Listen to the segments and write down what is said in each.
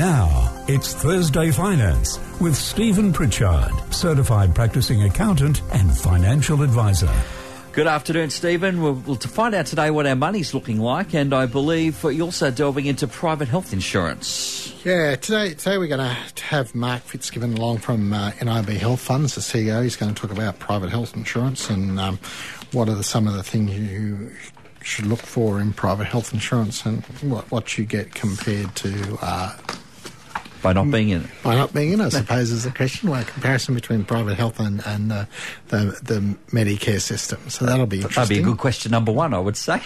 Now, it's Thursday Finance with Stephen Pritchard, Certified Practicing Accountant and Financial Advisor. Good afternoon, Stephen. Well, to find out today what our money's looking like, and I believe you're also delving into private health insurance. Yeah, today we're going to have Mark Fitzgibbon along from NIB Health Funds, the CEO. He's going to talk about private health insurance and what are some of the things you should look for in private health insurance and what you get compared to... By not being in it. By not being in, I suppose, is the question. Well, a comparison between private health and the Medicare system. So that'll be interesting. That'll be a good question number one, I would say.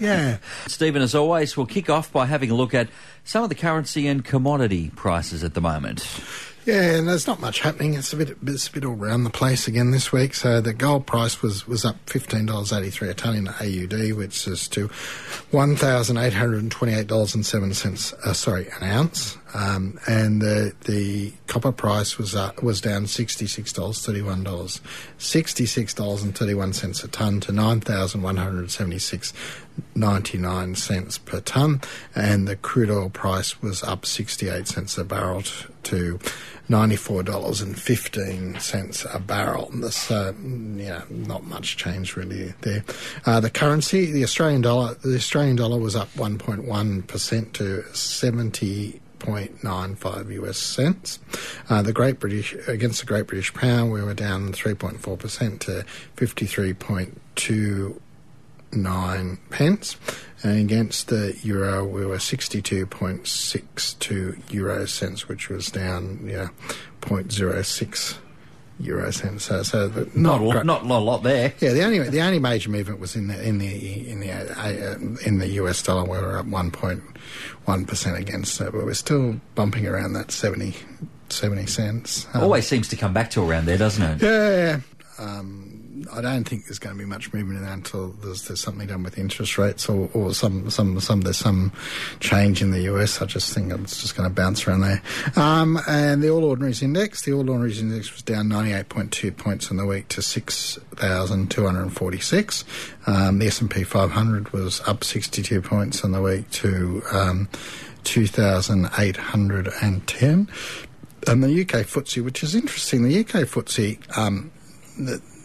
Yeah. Stephen, as always, we'll kick off by having a look at some of the currency and commodity prices at the moment. Yeah, and there's not much happening. It's a bit all around the place again this week. So the gold price was up $15.83 a tonne in AUD, which is to $1,828.07 an ounce. And the copper price was down $66.31 a tonne to $9,176.99 per tonne, and the crude oil price was up 68 cents a barrel to $94.15 a barrel. This, not much change really there. The currency, the Australian dollar was up 1.1% to 70.95 US cents. Against the Great British Pound, we were down 3.4% to 53.29 pence, and against the euro we were 62.62 euro cents, which was down 0.06 euro cents. So not a lot there. Yeah, the only major movement was in the US dollar, where we were up 1.1% against it, but we're still bumping around that 70 cents. Always seems to come back to around there, doesn't it? Yeah. I don't think there's going to be much movement in that until there's something done with interest rates or some change in the US. I just think it's just going to bounce around there. And the All Ordinaries Index was down 98.2 points in the week to 6,246. The S&P 500 was up 62 points in the week to 2,810. And the UK FTSE, which is interesting, the UK FTSE...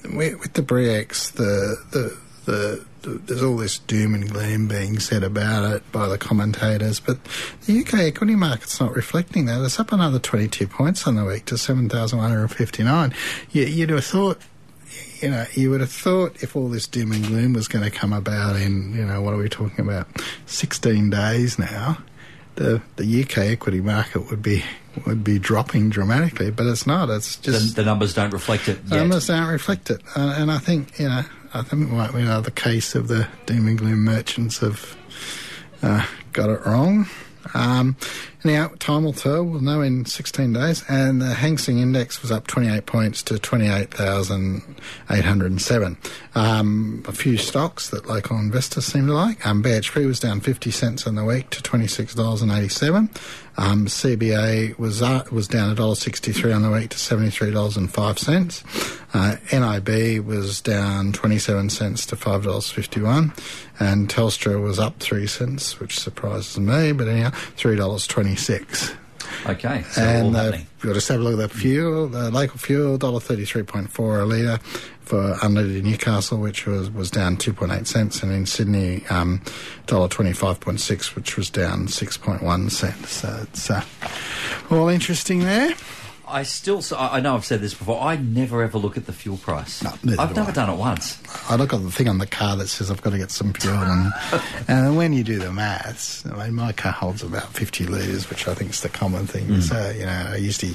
With the BREX, there's all this doom and gloom being said about it by the commentators, but the UK equity market's not reflecting that. It's up another 22 points on the week to 7,159. You would have thought if all this doom and gloom was going to come about in, what are we talking about, 16 days now, the UK equity market would be dropping dramatically, but it's not. It's just the numbers don't reflect it. And I think I think it might be another case of the doom and gloom merchants have got it wrong. Now, time will tell. We'll know in 16 days. And the Hang Seng Index was up 28 points to 28,807. A few stocks that local investors seem to like. BHP was down 50 cents in the week to $26.87. CBA was down $1.63 on the week to $73.05. NIB was down 27 cents to $5.51. And Telstra was up 3 cents, which surprises me. But anyhow, $3.26. Okay, so and we'll just have a look at the fuel. The local fuel, $1.33.4 a litre for unleaded in Newcastle, which was down 2.8 cents, and in Sydney, $1.25.6, which was down 6.1 cents. So it's all interesting there. I know I've said this before. I never ever look at the fuel price. No, I've never done it once. I look at the thing on the car that says I've got to get some fuel, and when you do the maths, I mean, my car holds about 50 litres, which I think is the common thing. Mm. So I usually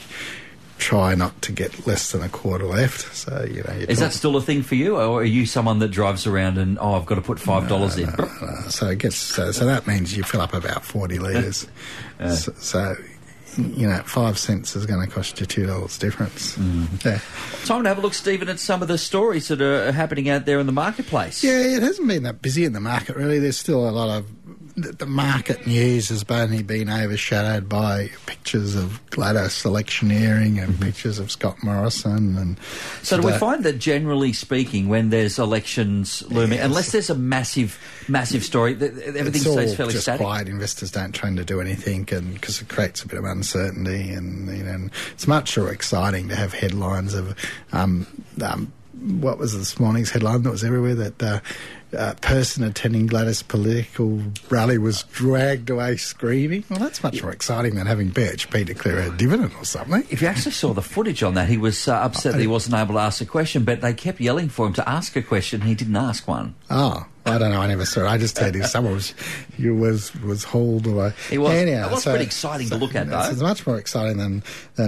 try not to get less than a quarter left. So is that still a thing for you, or are you someone that drives around and I've got to put $5 in? No. So I guess so that means you fill up about 40 litres. So 5 cents is going to cost you $2 difference. Mm. Yeah. Time to have a look, Stephen, at some of the stories that are happening out there in the marketplace. Yeah, it hasn't been that busy in the market, really. There's still a lot of the market news has only been overshadowed by pictures of Gladys electioneering and pictures of Scott Morrison. And so do we find that, generally speaking, when there's elections looming, unless there's a massive story, everything stays fairly static? It's all just quiet. Investors don't tend to do anything because it creates a bit of uncertainty. And, you know, and it's much more exciting to have headlines of what was this morning's headline that was everywhere, that person attending Gladys' political rally was dragged away screaming. Well, that's much more exciting than having BHP declare a dividend or something. If you actually saw the footage on that, he was upset that he wasn't able to ask a question, but they kept yelling for him to ask a question and he didn't ask one. Oh, I don't know. I never saw it. I just heard him. Someone was hauled away. It was. Anyhow, it was pretty exciting to look at, though. It's much more exciting than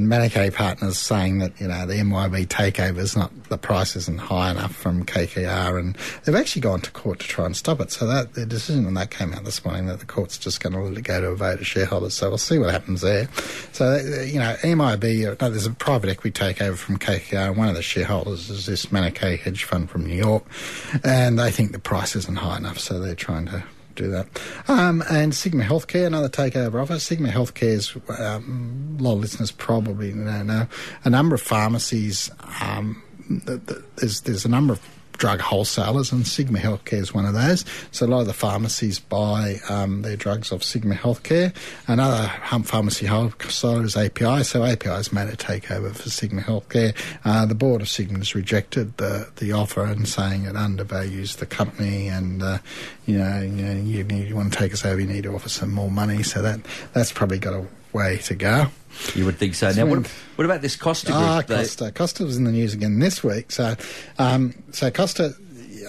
Manikay Partners saying that, you know, the MYB takeover is not, the price isn't high enough from KKR, and they've actually gone to court to try and stop it. So that the decision on that came out this morning, that the court's just going to let it go to a vote of shareholders. So we'll see what happens there. So you know, MYB, no, there's a private equity takeover from KKR, and one of the shareholders is this Manikay hedge fund from New York, and they think the price isn't high enough, so they're trying to do that. And Sigma Healthcare, another takeover offer. Sigma Healthcare's, a lot of listeners probably know, a number of pharmacies, there's a number of drug wholesalers, and Sigma Healthcare is one of those. So a lot of the pharmacies buy their drugs off Sigma Healthcare. Another pharmacy wholesaler is API, so API has made a takeover for Sigma Healthcare. The board of Sigma has rejected the offer and saying it undervalues the company, and you want to take us over, you need to offer some more money. So that's probably got a way to go. You would think so. Now, what about this Costa group? Costa. Costa was in the news again this week. So Costa,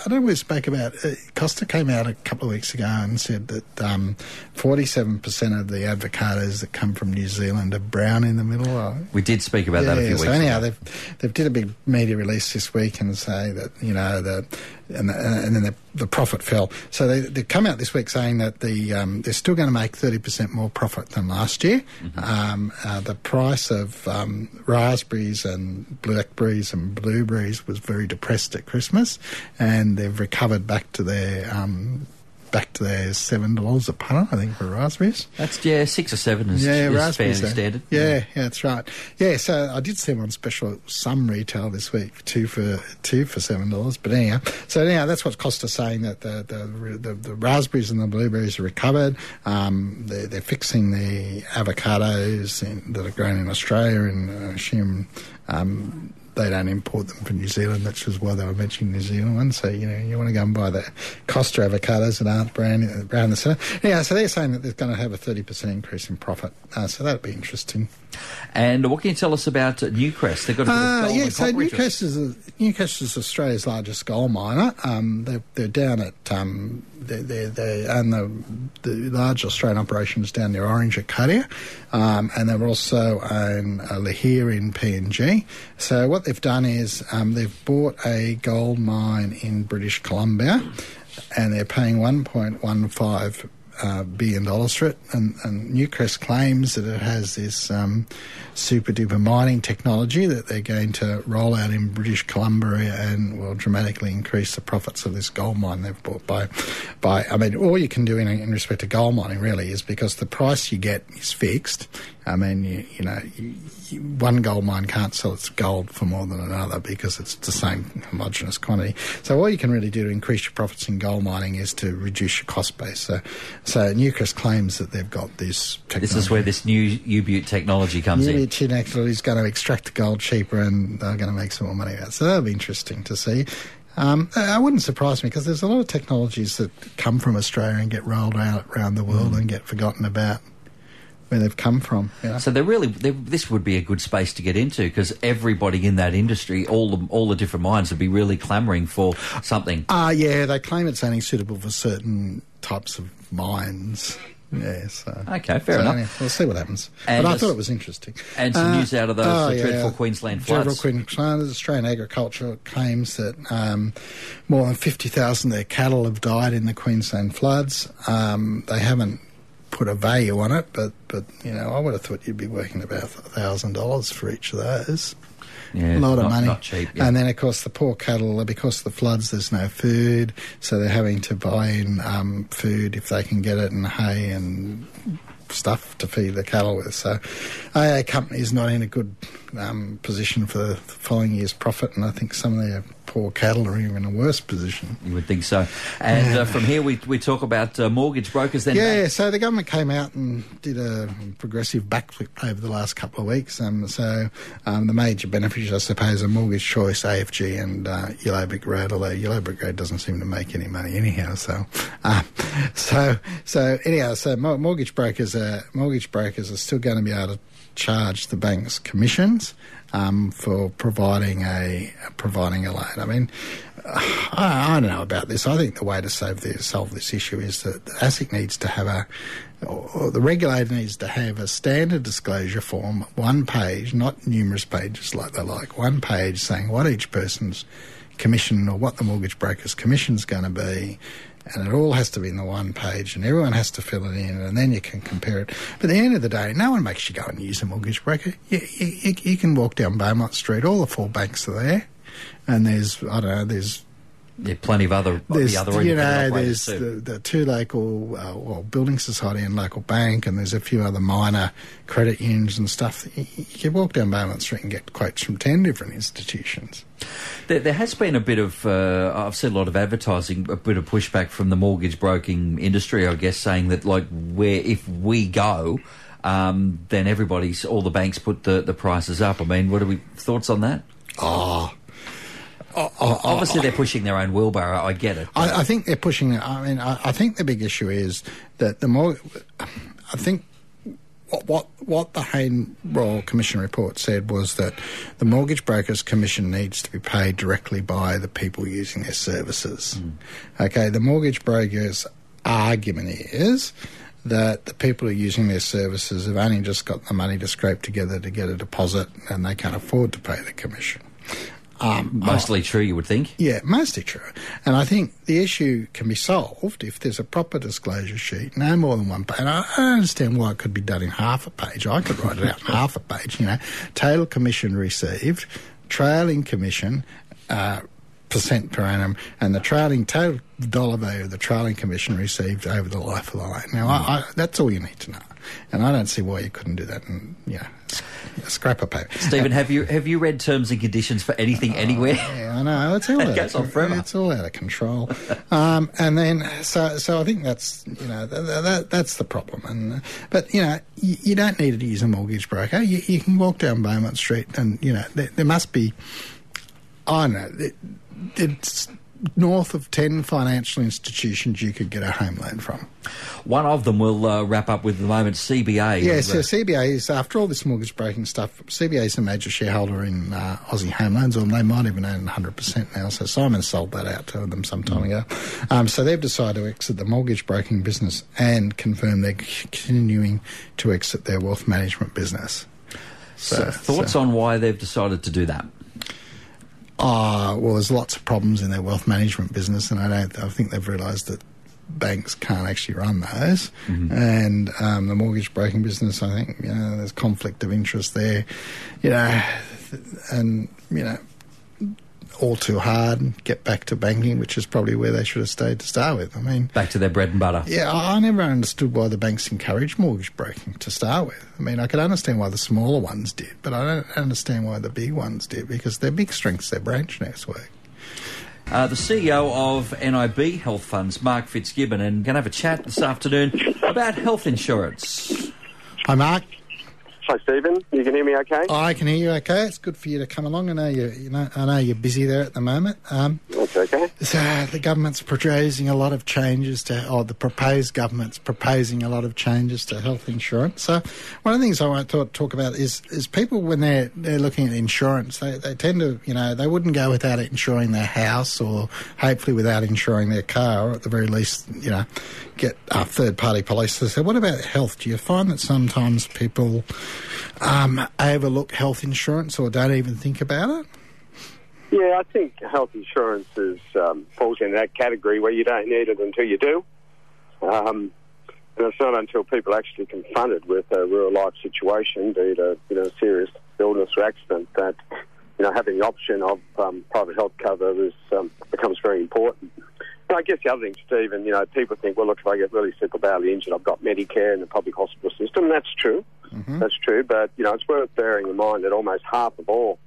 I don't know we spoke about it. Costa came out a couple of weeks ago and said that 47% of the avocados that come from New Zealand are brown in the middle. We did speak about that a few weeks ago. So anyhow, they've did a big media release this week and say that, you know, and then the profit fell. So they come out this week saying that they're still going to make 30% more profit than last year. The price of raspberries and blackberries and blueberries was very depressed at Christmas, and they've recovered back to their $7 a pound, I think, for raspberries. That's, 6 or 7 is fairly standard. Yeah, that's right. Yeah, so I did see them on special at some retail this week, two for $7. But anyhow, that's what Costa saying, that the raspberries and the blueberries are recovered. They're fixing the avocados that are grown in Australia, and I assume they don't import them from New Zealand, which is why they were mentioning New Zealand ones. So, you know, you want to go and buy the Costa avocados that aren't brown in the centre. Yeah, so they're saying that they're going to have a 30% increase in profit. So that'd be interesting. And what can you tell us about Newcrest? They've got a bit of gold. Newcrest is Australia's largest gold miner. They're down at the large Australian operations down near Orange at Cadia, and they also own Lahir in PNG. So what they've done is they've bought a gold mine in British Columbia, and they're paying $1.15 billion dollars for it, and Newcrest claims that it has this super duper mining technology that they're going to roll out in British Columbia and will dramatically increase the profits of this gold mine they've bought by I mean, all you can do in respect to gold mining really is, because the price you get is fixed. I mean, one gold mine can't sell its gold for more than another because it's the same homogenous quantity. So all you can really do to increase your profits in gold mining is to reduce your cost base. So Newcrest claims that they've got this technology. This is where this new Ubute technology comes in. Ubute technology is going to extract the gold cheaper, and they're going to make some more money out. So that'll be interesting to see. It wouldn't surprise me, because there's a lot of technologies that come from Australia and get rolled out around the world and get forgotten about where they've come from. Yeah. So this would be a good space to get into, because everybody in that industry, all the different mines, would be really clamouring for something. They claim it's only suitable for certain types of mines. Yeah, so... Okay, fair enough. Anyway, we'll see what happens. And but I thought it was interesting. And some news out of those dreadful Queensland floods. Dreadful Queensland. Australian agriculture claims that more than 50,000 of their cattle have died in the Queensland floods. They haven't put a value on it, but I would have thought you'd be working about $1,000 for each of those. Yeah, a lot of money. Not cheap, yeah. And then, of course, the poor cattle, because of the floods, there's no food, so they're having to buy in food if they can get it, and hay and stuff to feed the cattle with. So AA Company's not in a good position for the following year's profit, and I think some of their poor cattle are even in a worse position. You would think so. And from here we talk about mortgage brokers then. Yeah, so the government came out and did a progressive backflip over the last couple of weeks. So the major beneficiaries, I suppose, are Mortgage Choice, AFG and Yellowbrick Road, although Yellowbrick Road doesn't seem to make any money anyhow. So mortgage brokers are still going to be able to charge the bank's commissions for providing a loan. I mean, I don't know about this. I think the way to solve this issue is that the ASIC needs to have the regulator needs to have a standard disclosure form, one page, not numerous pages like they like, one page saying what each person's commission or what the mortgage broker's commission's going to be. And it all has to be in the one page, and everyone has to fill it in, and then you can compare it. But at the end of the day, no one makes you go and use a mortgage broker. You can walk down Beaumont Street. All the four banks are there, and there's plenty of other. There's the two local building society and local bank, and there's a few other minor credit unions and stuff. You can walk down Beaumont Street and get quotes from 10 different institutions. There has been a bit of, I've seen a lot of advertising, a bit of pushback from the mortgage broking industry, I guess, saying that if we go, then all the banks put the prices up. I mean, what are thoughts on that? Obviously, they're pushing their own wheelbarrow. I get it. I think they're pushing. I mean, I think the big issue is that the more. I think what the Hayden Royal Commission report said was that the mortgage broker's commission needs to be paid directly by the people using their services. Mm. Okay, the mortgage broker's argument is that the people who are using their services have only just got the money to scrape together to get a deposit, and they can't afford to pay the commission. Mostly true, you would think. Yeah, mostly true. And I think the issue can be solved if there's a proper disclosure sheet, no more than one page. And I don't understand why it could be done in half a page. I could write it out in half a page, total commission received, trailing commission, percent per annum, and the trailing total dollar value of the trailing commission received over the life of the loan. Now, that's all you need to know. And I don't see why you couldn't do that in a scrap of paper. Stephen, have you read terms and conditions for anything anywhere? Yeah, I know. It's all out of control. And then so I think that's that's the problem. And but you don't need to use a mortgage broker. You can walk down Beaumont Street, and there must be it's north of 10 financial institutions you could get a home loan from. One of them we'll wrap up with at the moment, CBA. Yeah, so CBA is, after all this mortgage breaking stuff, CBA is a major shareholder in Aussie Home Loans, or they might even own 100% now, so Simon sold that out to them some time ago. So they've decided to exit the mortgage broking business and confirm they're continuing to exit their wealth management business. So thoughts on why they've decided to do that? Well, there's lots of problems in their wealth management business, and I think they've realised that banks can't actually run those. Mm-hmm. And the mortgage broking business, I think, there's conflict of interest there, and, all too hard and get back to banking, which is probably where they should have stayed to start with. I mean, back to their bread and butter. Yeah, I never understood why the banks encouraged mortgage broking to start with. I mean, I could understand why the smaller ones did, but I don't understand why the big ones did, because their big strength's their branch network. The CEO of NIB Health Funds, Mark Fitzgibbon, and going to have a chat this afternoon about health insurance. Hi, Mark. Hi, Stephen. You can hear me okay? I can hear you okay. It's good for you to come along. I know you're busy there at the moment. That's okay. So the government's proposing a lot of changes to health insurance. So one of the things I want to talk about is people, when they're looking at insurance, they tend to, they wouldn't go without insuring their house, or hopefully without insuring their car, or at the very least, get third-party policy. So what about health? Do you find that sometimes people overlook health insurance or don't even think about it? Yeah, I think health insurance falls into that category where you don't need it until you do. And it's not until people actually confronted with a real-life situation, be it a serious illness or accident, that you know, having the option of private health cover is, becomes very important. And I guess the other thing, Stephen, you know, people think, well, look, if I get really sick or badly injured, I've got Medicare and the public hospital system. That's true. Mm-hmm. That's true. But, you know, it's worth bearing in mind that almost half of all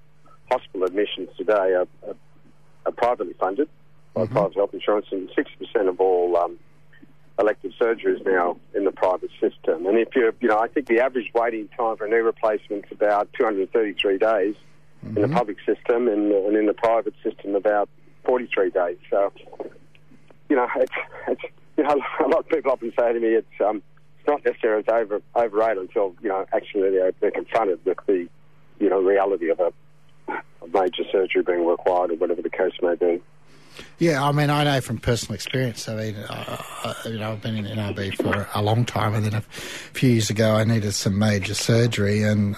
hospital admissions today are privately funded by mm-hmm. private health insurance, and 60% of all elective surgeries now in the private system. And if you're, you know, I think the average waiting time for a knee replacement is about 233 days mm-hmm. in the public system, and in the private system about 43 days. So, you know, it's you know, a lot of people often say to me it's not necessarily overrated until, you know, actually they're confronted with the, you know, reality of a major surgery being required or whatever the case may be. Yeah, I mean, I know from personal experience. I mean, you know, I've been in NIB for a long time, and then a few years ago, I needed some major surgery, and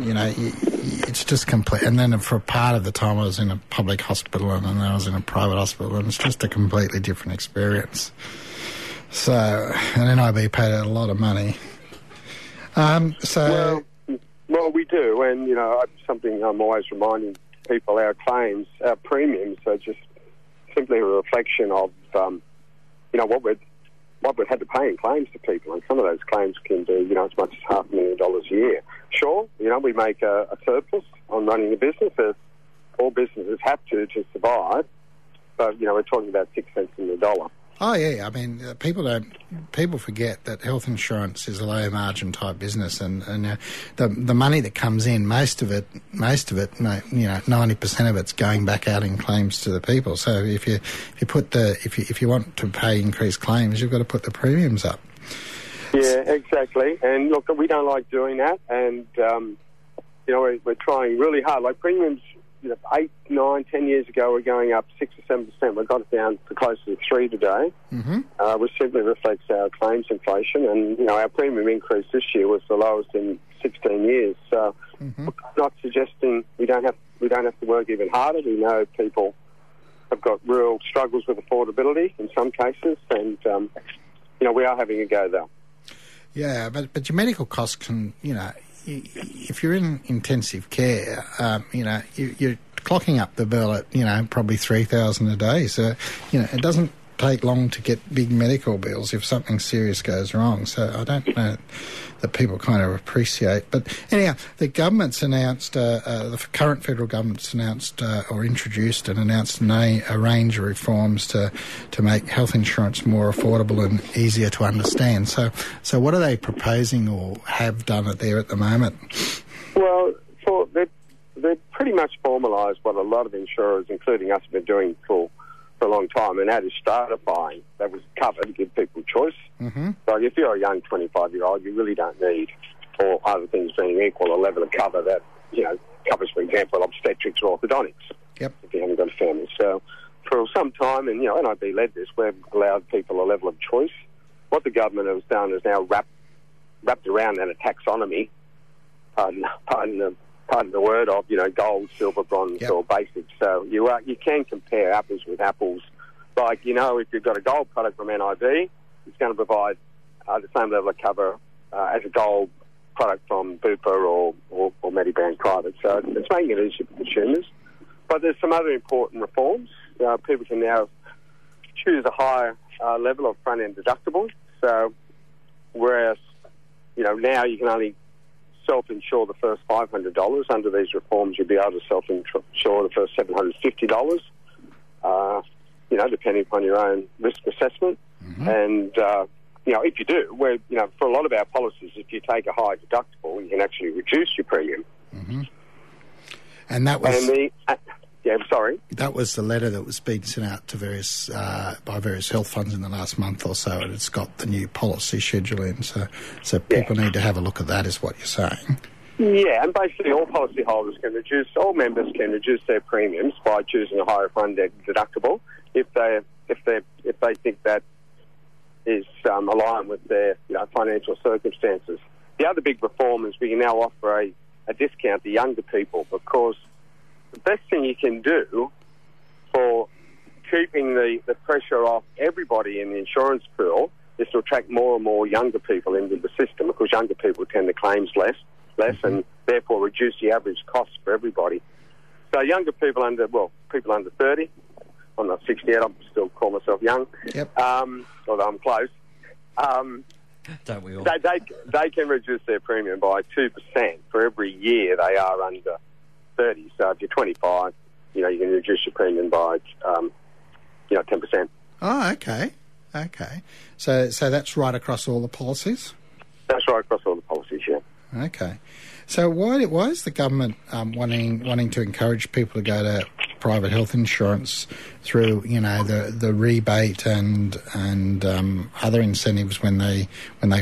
you know, it's just complete. And then for a part of the time, I was in a public hospital, and then I was in a private hospital, and it's just a completely different experience. So, and NIB paid out a lot of money. Well, we do, and you know, something I'm always reminding people, our claims, our premiums are just simply a reflection of, you know, what we've had to pay in claims to people, and some of those claims can be, you know, as much as $500,000 a year. Sure, you know, we make a surplus on running the business, as all businesses have to survive, but, you know, we're talking about 6 cents in the dollar. Oh, yeah. I mean, people forget that health insurance is a low-margin type business, and the money that comes in, most of it, you know, 90% of it's going back out in claims to the people. So if you want to pay increased claims, you've got to put the premiums up. Yeah, exactly. And look, we don't like doing that, and you know, we're trying really hard. Like premiums, 8, 9, 10 years ago, we're going up 6 or 7%. We've got it down to closer to 3 today, mm-hmm. Which simply reflects our claims inflation. And you know, our premium increase this year was the lowest in 16 years. So, mm-hmm. not suggesting we don't have to work even harder. We know people have got real struggles with affordability in some cases, and you know, we are having a go though. Yeah, but your medical costs can, you know, if you're in intensive care, you know, you're clocking up the bill at, you know, probably $3,000 a day. So, you know, it doesn't take long to get big medical bills if something serious goes wrong. So I don't know that people kind of appreciate. But anyhow, the government's announced, the current federal government's announced or introduced and announced a range of reforms to make health insurance more affordable and easier to understand. So what are they proposing or have done at the moment? Well, so they've pretty much formalised what a lot of insurers, including us, have been doing for a long time, and that is starter buying. That was covered to give people choice. Mm-hmm. So if you're a young 25-year-old, you really don't need, or other things being equal, a level of cover that, you know, covers, for example, obstetrics or orthodontics. Yep. If you haven't got a family. So for some time, and you know, NIB led this, we've allowed people a level of choice. What the government has done is now wrapped around that a taxonomy, pardon the word, of, you know, gold, silver, bronze, yep. or basic. So you can compare apples with apples. Like, you know, if you've got a gold product from NIB, it's going to provide the same level of cover as a gold product from Bupa or Medibank Private. So it's making it easier for consumers. But there's some other important reforms. People can now choose a higher level of front-end deductible. So whereas, you know, now you can only self-insure the first $500. Under these reforms, you'll be able to self-insure the first $750, you know, depending upon your own risk assessment. Mm-hmm. And, you know, if you do, where, you know, for a lot of our policies, if you take a high deductible, you can actually reduce your premium. Mm-hmm. And that was... yeah, I'm sorry. That was the letter that was being sent out to various health funds in the last month or so, and it's got the new policy schedule in. So people need to have a look at that, is what you're saying. Yeah, and basically all policyholders can reduce, all members can reduce their premiums by choosing a higher front-end deductible if they think that is aligned with their, you know, financial circumstances. The other big reform is we can now offer a discount to younger people, because the best thing you can do for keeping the pressure off everybody in the insurance pool is to attract more and more younger people into the system, because younger people tend to claim less and therefore reduce the average cost for everybody. So younger people under, well, people under 30. I'm not 60 yet. I still call myself young. Yep. Although I'm close. Don't we all? They can reduce their premium by 2% for every year they are under 30. So if you're 25, you know, you can reduce your premium by, 10%. Oh, okay. So that's right across all the policies? That's right across all the policies, yeah. Okay. So why is the government wanting to encourage people to go to private health insurance through, you know, the rebate and other incentives when they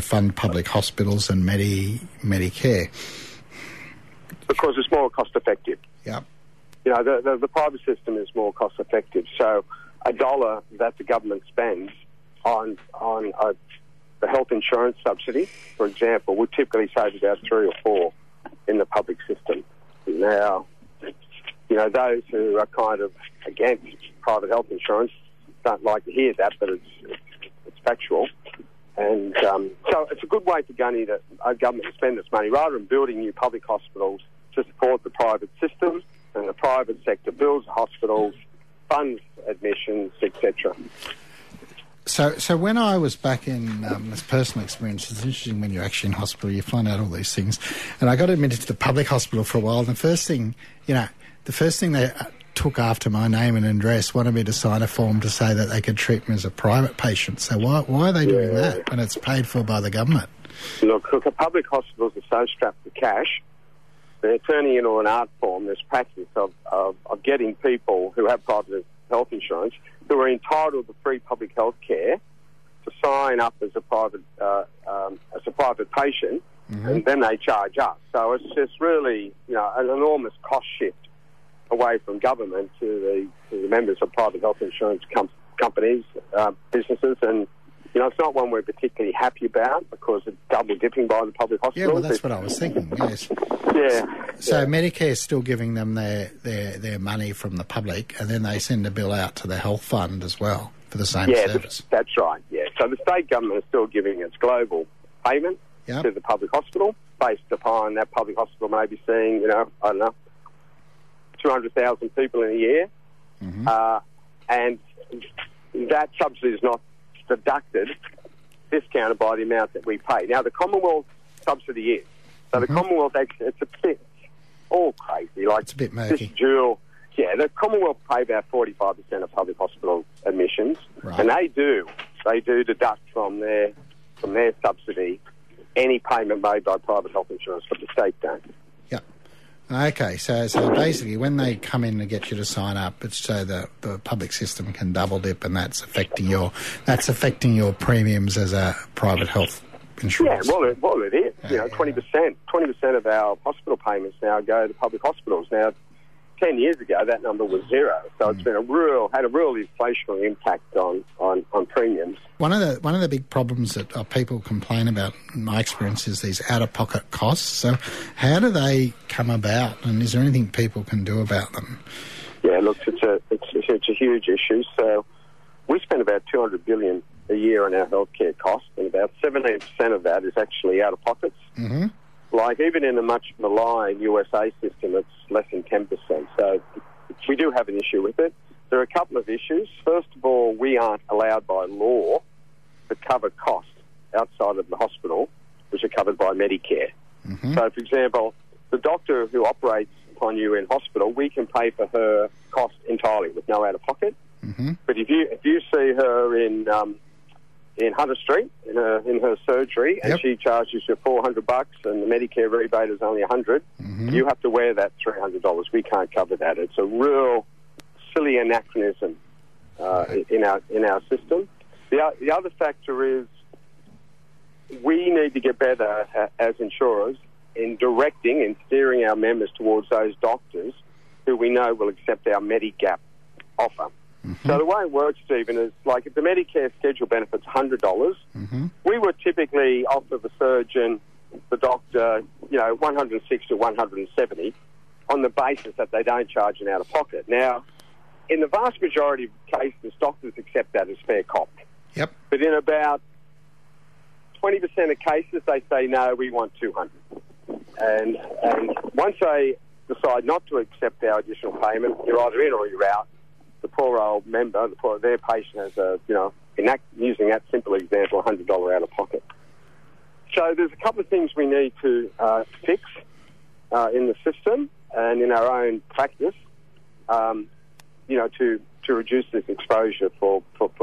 fund public hospitals and Medicare? Because it's more cost effective. Yeah. You know, the private system is more cost effective. So a dollar that the government spends on the health insurance subsidy, for example, would typically save about 3 or 4 in the public system. Now, you know, those who are kind of against private health insurance don't like to hear that, but it's factual. And so it's a good way for our government to spend its money. Rather than building new public hospitals to support the private system, and the private sector builds hospitals, funds admissions, etc. So when I was back in this personal experience, it's interesting when you're actually in hospital, you find out all these things. And I got admitted to the public hospital for a while, and the first thing they took after my name and address wanted me to sign a form to say that they could treat me as a private patient. So why are they doing that when it's paid for by the government? Look, the public hospitals are so strapped for cash, they're turning into an art form, this practice of getting people who have private health insurance, who are entitled to free public health care, to sign up as a private patient, mm-hmm. and then they charge us. So it's just really, you know, an enormous cost shift away from government to the members of private health insurance companies, businesses, and you know, it's not one we're particularly happy about because it's double dipping by the public hospitals. Yeah, well, that's what I was thinking, yes. Yeah. So Medicare is still giving them their money from the public, and then they send a bill out to the health fund as well for the same service. Yeah, that's right, yeah. So the state government is still giving its global payment to the public hospital based upon that public hospital maybe seeing, 200,000 people in a year. Mm-hmm. And that subsidy is not deducted, discounted by the amount that we pay. Now, the Commonwealth subsidy is. So the mm-hmm. Commonwealth, it's a bit all crazy. Like it's a bit murky. The Commonwealth pay about 45% of public hospital admissions, right. And they do deduct from their subsidy any payment made by private health insurance, but the state don't. Okay, so basically when they come in to get you to sign up, it's so the public system can double dip, and that's affecting your premiums as a private health insurance. Yeah, well it is. 20% of our hospital payments now go to public hospitals. Now, 10 years ago that number was 0, so it's been had a real inflationary impact on premiums. One of the big problems that people complain about, in my experience, is these out-of-pocket costs. So how do they come about, and is there anything people can do about them? Yeah, look, it's a huge issue. So we spend about $200 billion a year on our healthcare costs, and about 17% of that is actually out-of-pockets. Mm-hmm. Like, even in a much maligned USA system, it's less than 10%. So we do have an issue with it. There are a couple of issues. First of all, we aren't allowed by law to cover costs outside of the hospital, which are covered by Medicare. Mm-hmm. So, for example, the doctor who operates upon you in hospital, we can pay for her cost entirely with no out-of-pocket. Mm-hmm. But if you see her in Hunter Street, in her surgery, and she charges you $400 and the Medicare rebate is only $100, mm-hmm. you have to wear that $300. We can't cover that. It's a real silly anachronism in our system. The other factor is we need to get better as insurers in directing and steering our members towards those doctors who we know will accept our Medigap offer. Mm-hmm. So the way it works, Stephen, is like if the Medicare schedule benefits $100, mm-hmm. we would typically offer the surgeon, the doctor, $160 to $170 on the basis that they don't charge an out-of-pocket. Now, in the vast majority of cases, doctors accept that as fair cop. Yep. But in about 20% of cases, they say, no, we want $200. And once they decide not to accept our additional payment, you're either in or you're out. The poor old member, their patient has a, you know, in that, using that simple example, $100 out of pocket. So there's a couple of things we need to fix in the system and in our own practice, you know, to reduce this exposure for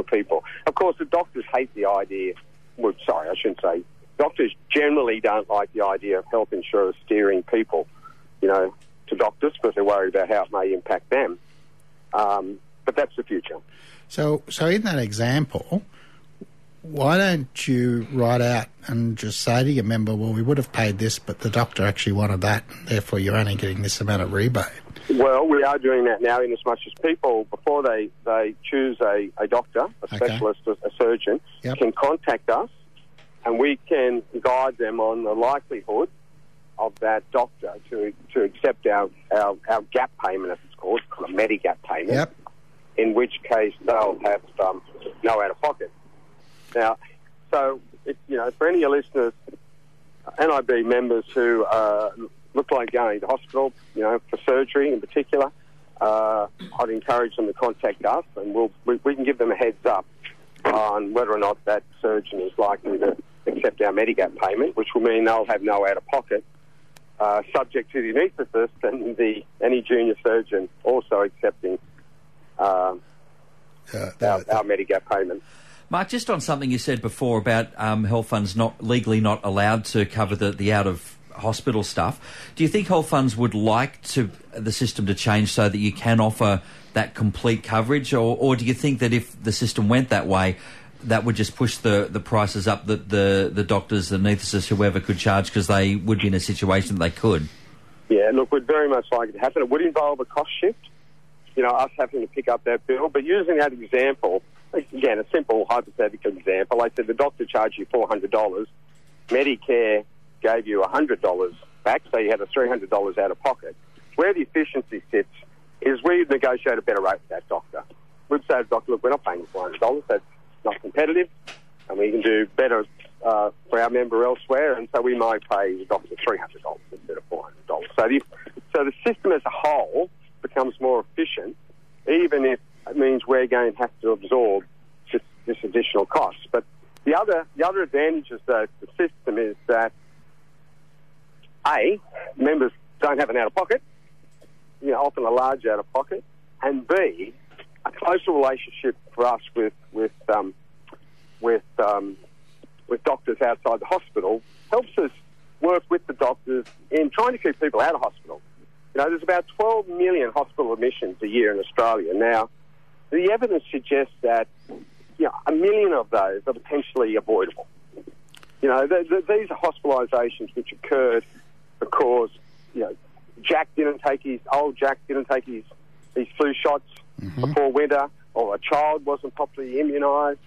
people. Of course, the doctors hate the idea. Well, sorry, I shouldn't say. Doctors generally don't like the idea of health insurers steering people, you know, to doctors because they're worried about how it may impact them. But that's the future. So in that example, why don't you write out and just say to your member, well, we would have paid this, but the doctor actually wanted that, and therefore you're only getting this amount of rebate? Well, we are doing that now in as much as people, before they choose a doctor, a specialist, a surgeon, can contact us, and we can guide them on the likelihood of that doctor to accept our gap payment, as it's called a Medigap payment, in which case they'll have no out-of-pocket. Now, so, if, you know, for any of your listeners, NIB members who look like going to hospital, you know, for surgery in particular, I'd encourage them to contact us, and we can give them a heads up on whether or not that surgeon is likely to accept our Medigap payment, which will mean they'll have no out-of-pocket, subject to the anaesthetist and any junior surgeon also accepting our Medigap payment. Mark, just on something you said before about health funds not legally not allowed to cover the out of hospital stuff, do you think health funds would like to the system to change so that you can offer that complete coverage, or do you think that if the system went that way, that would just push the prices up that the doctors, the anaesthetists, whoever could charge, because they would be in a situation that they could? Yeah, look, we'd very much like it to happen. It would involve a cost shift, you know, us having to pick up that bill. But using that example, again, a simple hypothetical example, I said the doctor charged you $400, Medicare gave you $100 back, so you had a $300 out of pocket. Where the efficiency sits is we negotiate a better rate with that doctor. We'd say to the doctor, look, we're not paying you $400, that's not competitive, and we can do better for our member elsewhere, and so we might pay the doctor $300 instead of $400. So the system as a whole becomes more efficient, even if it means we're going to have to absorb this additional cost. But the other advantage of the system is that, A, members don't have an out-of-pocket, you know, often a large out-of-pocket, and B, a closer relationship for us with doctors outside the hospital helps us work with the doctors in trying to keep people out of hospital. You know, there's about 12 million hospital admissions a year in Australia. Now, the evidence suggests that, you know, 1 million of those are potentially avoidable. You know, these are hospitalisations which occurred because, you know, Jack didn't take his flu shots before winter, or a child wasn't properly immunised,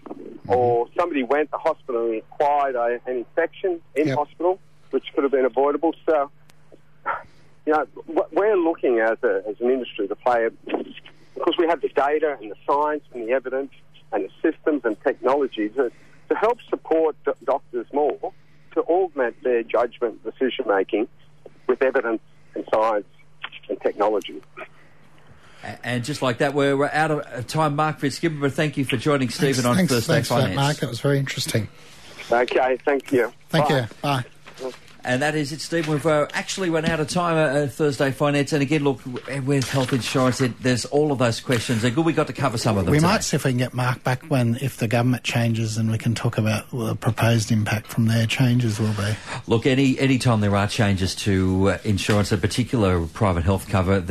or somebody went to hospital and acquired an infection in hospital, which could have been avoidable. So, you know, we're looking as an industry to play, because we have the data and the science and the evidence and the systems and technology to help support doctors more, to augment their judgment, decision making with evidence and science and technology. And just like that, we're out of time. Mark Fitzgibbon, but thank you for joining Stephen on First Day Finance. Thanks for that, Mark. That was very interesting. Okay, thank you. Thank you. Bye. And that is it, Steve. We've actually run out of time at Thursday Finance. And again, look, with health insurance, there's all of those questions. And good we got to cover some of them. We might see if we can get Mark back if the government changes, and we can talk about the proposed impact from their changes will be. Look, any time there are changes to insurance, in particular private health cover,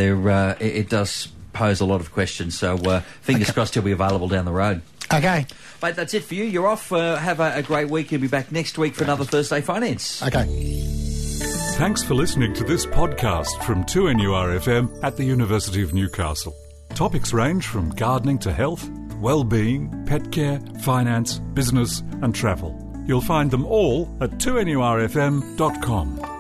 it does pose a lot of questions. So fingers crossed he'll be available down the road. Okay. Mate, that's it for you. You're off. Have a great week. You'll be back next week for another Thursday Finance. Okay. Thanks for listening to this podcast from 2NURFM at the University of Newcastle. Topics range from gardening to health, well-being, pet care, finance, business and travel. You'll find them all at 2NURFM.com.